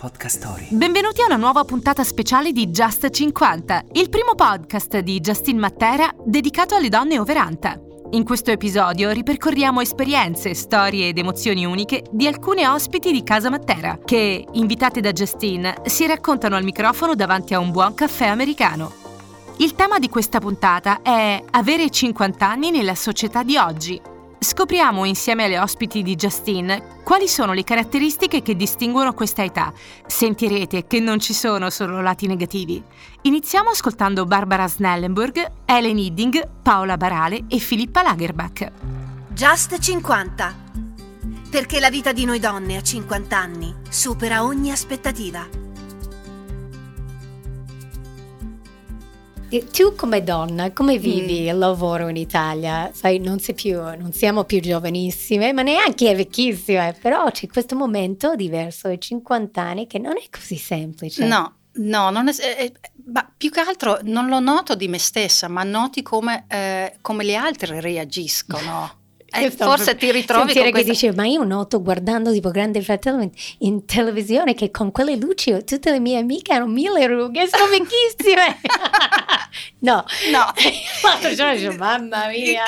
Podcast Story. Benvenuti a una nuova puntata speciale di Just 50, il primo podcast di Justine Mattera dedicato alle donne over 80. In questo episodio ripercorriamo esperienze, storie ed emozioni uniche di alcune ospiti di Casa Mattera che, invitate da Justine, si raccontano al microfono davanti a un buon caffè americano. Il tema di questa puntata è avere 50 anni nella società di oggi. Scopriamo insieme alle ospiti di Justine quali sono le caratteristiche che distinguono questa età. Sentirete che non ci sono solo lati negativi. Iniziamo ascoltando Barbara Snellenburg, Ellen Hidding, Paola Barale e Filippa Lagerbach. Just 50. Perché la vita di noi donne a 50 anni supera ogni aspettativa. Tu come donna, come vivi il lavoro in Italia? Sai, non siamo più giovanissime, ma neanche vecchissime, però c'è questo momento diverso ai 50 anni che non è così semplice. No, non è, ma più che altro non lo noto di me stessa, ma noti come le altre reagiscono. Forse ti ritrovi con questa... che dice, ma io noto guardando tipo Grande Fratello in televisione che con quelle luci tutte le mie amiche hanno 1000 rughe, sono vecchissime. No. L'altro giorno dice, mamma mia.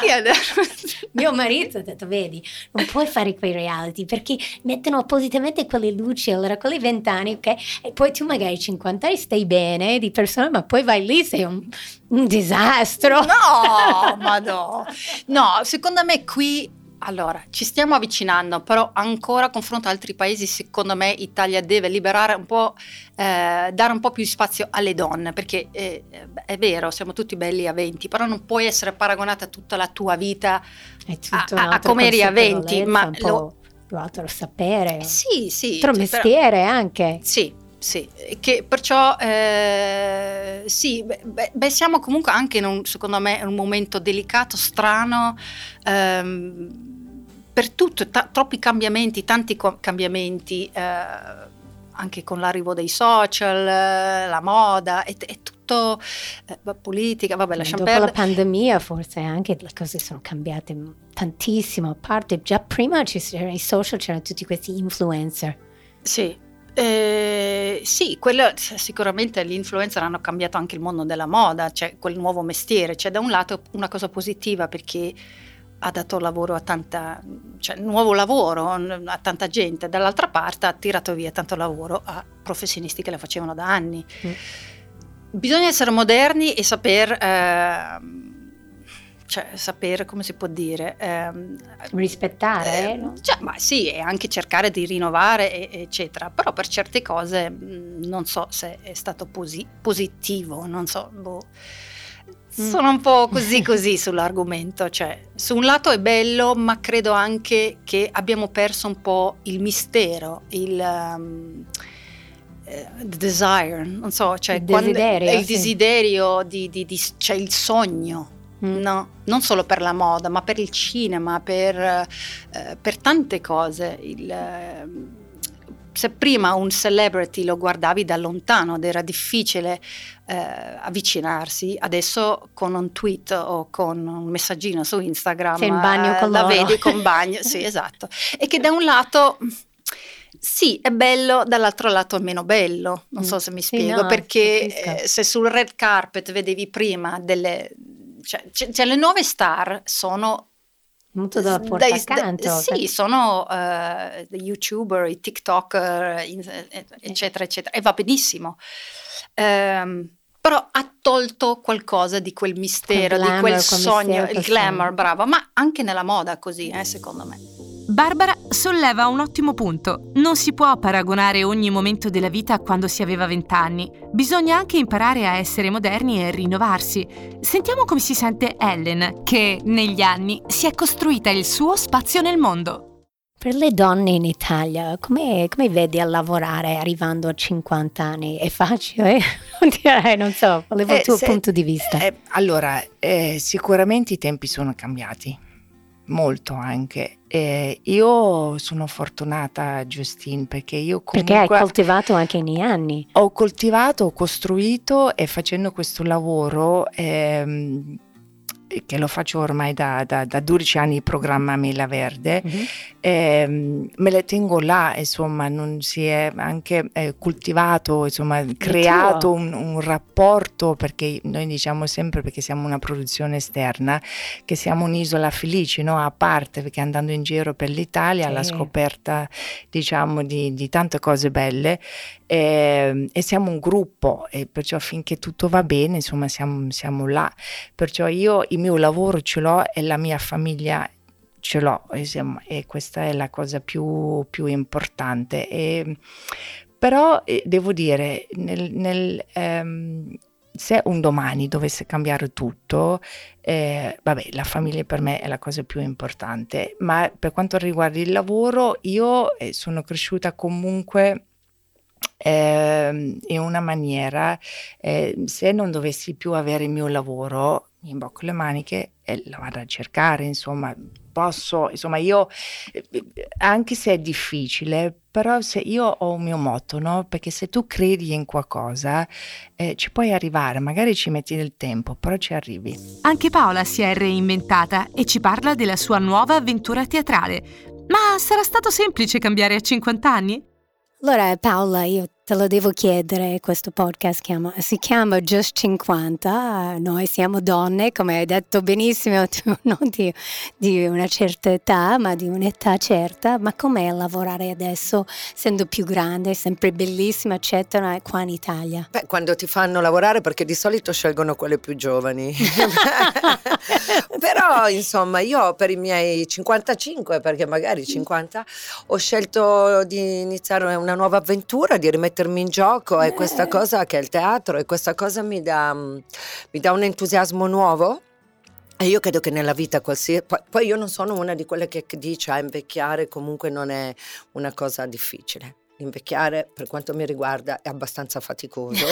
Mio marito ha detto, vedi, non puoi fare quei reality perché mettono appositamente quelle luci, allora con i 20 anni, ok? E poi tu magari 50 anni stai bene di persona, ma poi vai lì, sei un disastro. No, ma no. No, secondo me qui, allora, ci stiamo avvicinando, però ancora confronto ad altri paesi, secondo me Italia deve liberare un po', dare un po' più spazio alle donne, perché è vero, siamo tutti belli a 20, però non puoi essere paragonata a tutta la tua vita a come eri a 20. Ma altro sapere. Sì. Altro mestiere però, anche. Sì, che perciò siamo comunque anche in un, secondo me, un momento delicato, strano, per tutto, troppi cambiamenti, tanti cambiamenti, anche con l'arrivo dei social, la moda, è tutto, politica, vabbè, lasciamo perdere. Dopo la pandemia forse anche le cose sono cambiate tantissimo, a parte già prima c'erano i social, c'erano tutti questi influencer. Sì. Sì, quello sicuramente gli influencer hanno cambiato anche il mondo della moda, cioè quel nuovo mestiere, da un lato una cosa positiva perché ha dato lavoro a nuovo lavoro a tanta gente, dall'altra parte ha tirato via tanto lavoro a professionisti che la facevano da anni. Bisogna essere moderni e saper, come si può dire, rispettare, no? Ma sì, e anche cercare di rinnovare, eccetera, però per certe cose non so se è stato positivo, non so, sono un po' così sull'argomento, su un lato è bello, ma credo anche che abbiamo perso un po' il mistero, il desire, non so, il desiderio di il sogno. No, non solo per la moda, ma per il cinema, per tante cose. Se prima un celebrity lo guardavi da lontano ed era difficile avvicinarsi, adesso con un tweet o con un messaggino su Instagram sei in bagno con la vedi con bagno, sì, esatto. E che da un lato sì, è bello, dall'altro lato è meno bello, non so se mi spiego, sì, no, perché se sul red carpet vedevi prima delle... le nuove star sono molto da portare accanto. Sì, sono youtuber, i tiktoker, eccetera, eccetera, e va benissimo. Però ha tolto qualcosa di quel mistero, di quel sogno, il glamour, brava, ma anche nella moda così, secondo me. Barbara solleva un ottimo punto. Non si può paragonare ogni momento della vita a quando si aveva 20 anni. Bisogna anche imparare a essere moderni e rinnovarsi. Sentiamo come si sente Ellen, che negli anni si è costruita il suo spazio nel mondo. Per le donne in Italia, come vedi a lavorare arrivando a 50 anni? È facile? Non so, volevo il tuo punto di vista. Sicuramente i tempi sono cambiati, molto anche. Io sono fortunata, Justine, perché io comunque... Perché hai coltivato anche nei anni. Ho coltivato, ho costruito, e facendo questo lavoro... che lo faccio ormai da 12 anni, il programma Mila Verde, mm-hmm. Me le tengo là, insomma, non si è anche coltivato, insomma, creato un rapporto, perché noi diciamo sempre, perché siamo una produzione esterna, che siamo un'isola felice, no? A parte, perché andando in giro per l'Italia, sì, alla scoperta, diciamo, di tante cose belle, e siamo un gruppo, e perciò finché tutto va bene, insomma, siamo là. Perciò io il mio lavoro ce l'ho e la mia famiglia ce l'ho, insomma, e questa è la cosa più importante. Però devo dire, se un domani dovesse cambiare tutto, vabbè, la famiglia per me è la cosa più importante, ma per quanto riguarda il lavoro, io sono cresciuta comunque in una maniera, se non dovessi più avere il mio lavoro, mi imbocco le maniche e la vado a cercare, insomma, posso, insomma, io, anche se è difficile, però se io ho un mio motto, no? Perché se tu credi in qualcosa, ci puoi arrivare, magari ci metti del tempo, però ci arrivi. Anche Paola si è reinventata e ci parla della sua nuova avventura teatrale. Ma sarà stato semplice cambiare a 50 anni? Allora, Paola, io te lo devo chiedere, questo podcast si chiama Just 50, noi siamo donne, come hai detto benissimo, tu, non di una certa età, ma di un'età certa, ma com'è lavorare adesso, essendo più grande, sempre bellissima, eccetera, qua in Italia? Beh, quando ti fanno lavorare, perché di solito scelgono quelle più giovani, però insomma io per i miei 55, perché magari 50, ho scelto di iniziare una nuova avventura, di rimettere mettermi in gioco, è questa cosa che è il teatro, e questa cosa mi dà un entusiasmo nuovo. E io credo che nella vita qualsiasi, poi io non sono una di quelle che dice invecchiare comunque non è una cosa difficile. Invecchiare, per quanto mi riguarda, è abbastanza faticoso,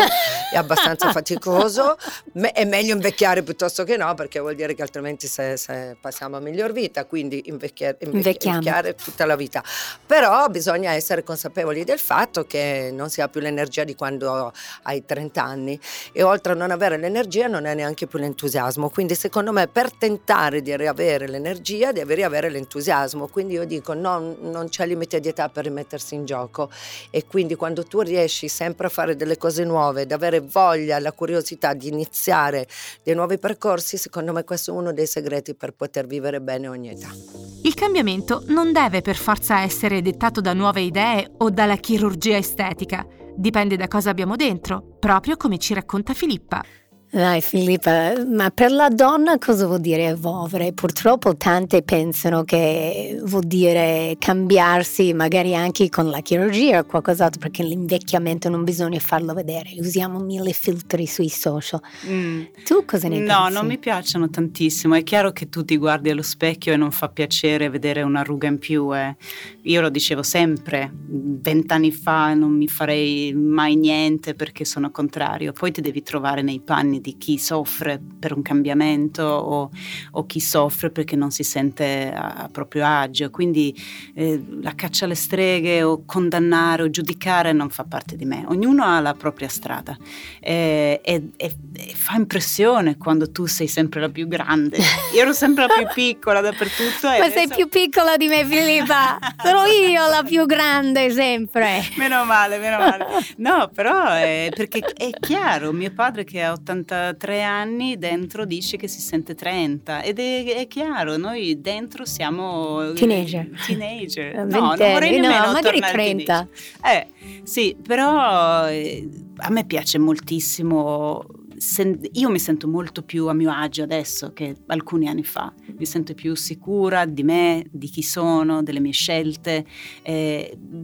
è meglio invecchiare piuttosto che no, perché vuol dire che altrimenti se passiamo a miglior vita, quindi invecchiare tutta la vita. Però bisogna essere consapevoli del fatto che non si ha più l'energia di quando hai 30 anni, e oltre a non avere l'energia non è neanche più l'entusiasmo, quindi secondo me per tentare di riavere l'energia devi riavere l'entusiasmo, quindi io dico non c'è limite di età per rimettersi in gioco. E quindi quando tu riesci sempre a fare delle cose nuove, ad avere voglia, la curiosità di iniziare dei nuovi percorsi, secondo me questo è uno dei segreti per poter vivere bene ogni età. Il cambiamento non deve per forza essere dettato da nuove idee o dalla chirurgia estetica, dipende da cosa abbiamo dentro, proprio come ci racconta Filippa. Dai Filippa, ma per la donna cosa vuol dire evolvere? Purtroppo tante pensano che vuol dire cambiarsi, magari anche con la chirurgia o qualcos'altro, perché l'invecchiamento non bisogna farlo vedere, usiamo 1000 filtri sui social. Tu cosa ne pensi? No, non mi piacciono tantissimo, è chiaro che tu ti guardi allo specchio e non fa piacere vedere una ruga in più, eh. Io lo dicevo sempre, 20 anni fa non mi farei mai niente perché sono contrario, poi ti devi trovare nei panni di chi soffre per un cambiamento o chi soffre perché non si sente a proprio agio, quindi la caccia alle streghe o condannare o giudicare non fa parte di me, ognuno ha la propria strada, e fa impressione quando tu sei sempre la più grande. Io ero sempre la più piccola dappertutto, ma sei più piccola di me, Filippa, sono io la più grande sempre. Meno male. No, però perché è chiaro, mio padre che ha 83 anni dentro dice che si sente 30, ed è chiaro, noi dentro siamo teenager. No, non vorrei nemmeno magari 30. Sì, però a me piace moltissimo, io mi sento molto più a mio agio adesso che alcuni anni fa, mi sento più sicura di me, di chi sono, delle mie scelte,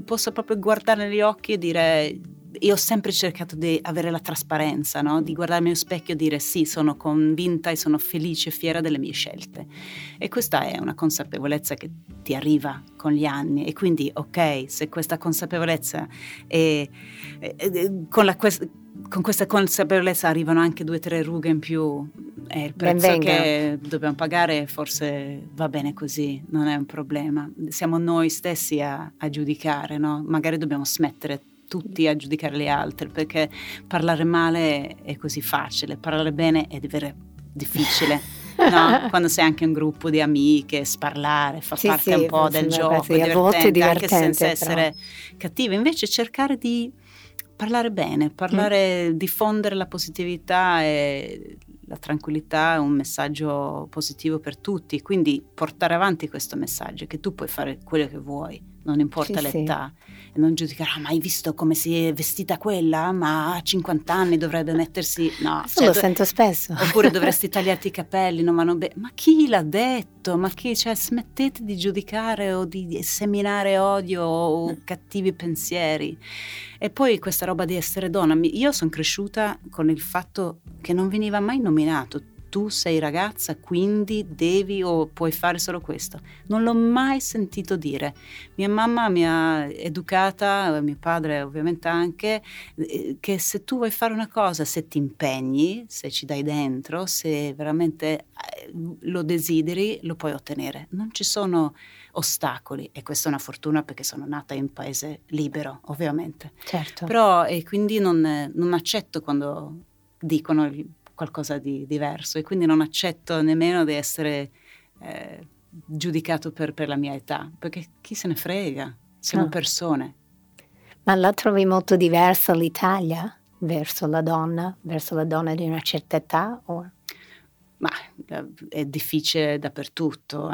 posso proprio guardare negli occhi e dire, io ho sempre cercato di avere la trasparenza, no? Di guardarmi allo specchio e dire sì, sono convinta e sono felice e fiera delle mie scelte, e questa è una consapevolezza che ti arriva con gli anni, e quindi ok, se questa consapevolezza con questa consapevolezza arrivano anche 2 o 3 rughe in più, è il prezzo che dobbiamo pagare, forse va bene così, non è un problema, siamo noi stessi a giudicare, no? Magari dobbiamo smettere tutti a giudicare le altre, perché parlare male è così facile, parlare bene è davvero difficile. no? Quando sei anche un gruppo di amiche, sparlare fa parte un po' del gioco, divertente, a volte divertente, anche senza essere cattive. Invece cercare di parlare bene, diffondere la positività e la tranquillità è un messaggio positivo per tutti, quindi portare avanti questo messaggio che tu puoi fare quello che vuoi, non importa l'età, e non giudicare, ma hai visto come si è vestita quella, ma a 50 anni dovrebbe mettersi, no, lo sento spesso, oppure dovresti tagliarti i capelli, non vanno bene, ma chi l'ha detto, smettete di giudicare o di seminare odio o cattivi pensieri. E poi questa roba di essere donna, io sono cresciuta con il fatto che non veniva mai nominato, tu sei ragazza quindi devi o puoi fare solo questo, non l'ho mai sentito dire. Mia mamma mi ha educata, mio padre ovviamente anche, che se tu vuoi fare una cosa, se ti impegni, se ci dai dentro, se veramente lo desideri, lo puoi ottenere, non ci sono ostacoli. E questa è una fortuna, perché sono nata in un paese libero ovviamente, però, e quindi non accetto quando dicono qualcosa di diverso, e quindi non accetto nemmeno di essere giudicato per la mia età, perché chi se ne frega, siamo persone. Ma la trovi molto diversa l'Italia verso la donna di una certa età? Ma è difficile dappertutto,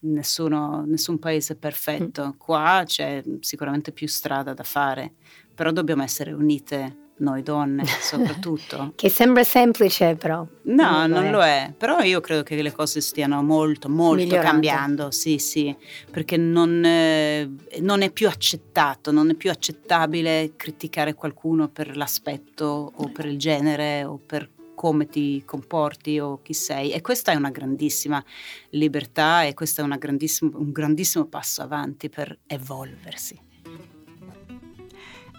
nessun paese è perfetto, qua c'è sicuramente più strada da fare, però dobbiamo essere unite noi donne soprattutto. Che sembra semplice, però non lo è, però io credo che le cose stiano molto molto migliorando, cambiando, perché non è più accettato, non è più accettabile criticare qualcuno per l'aspetto o per il genere o per come ti comporti o chi sei, e questa è una grandissima libertà, e questo è un grandissimo passo avanti per evolversi.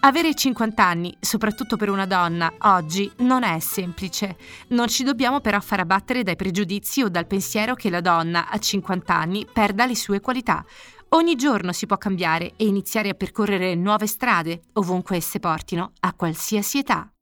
Avere 50 anni, soprattutto per una donna, oggi non è semplice. Non ci dobbiamo però far abbattere dai pregiudizi o dal pensiero che la donna a 50 anni perda le sue qualità. Ogni giorno si può cambiare e iniziare a percorrere nuove strade, ovunque esse portino, a qualsiasi età.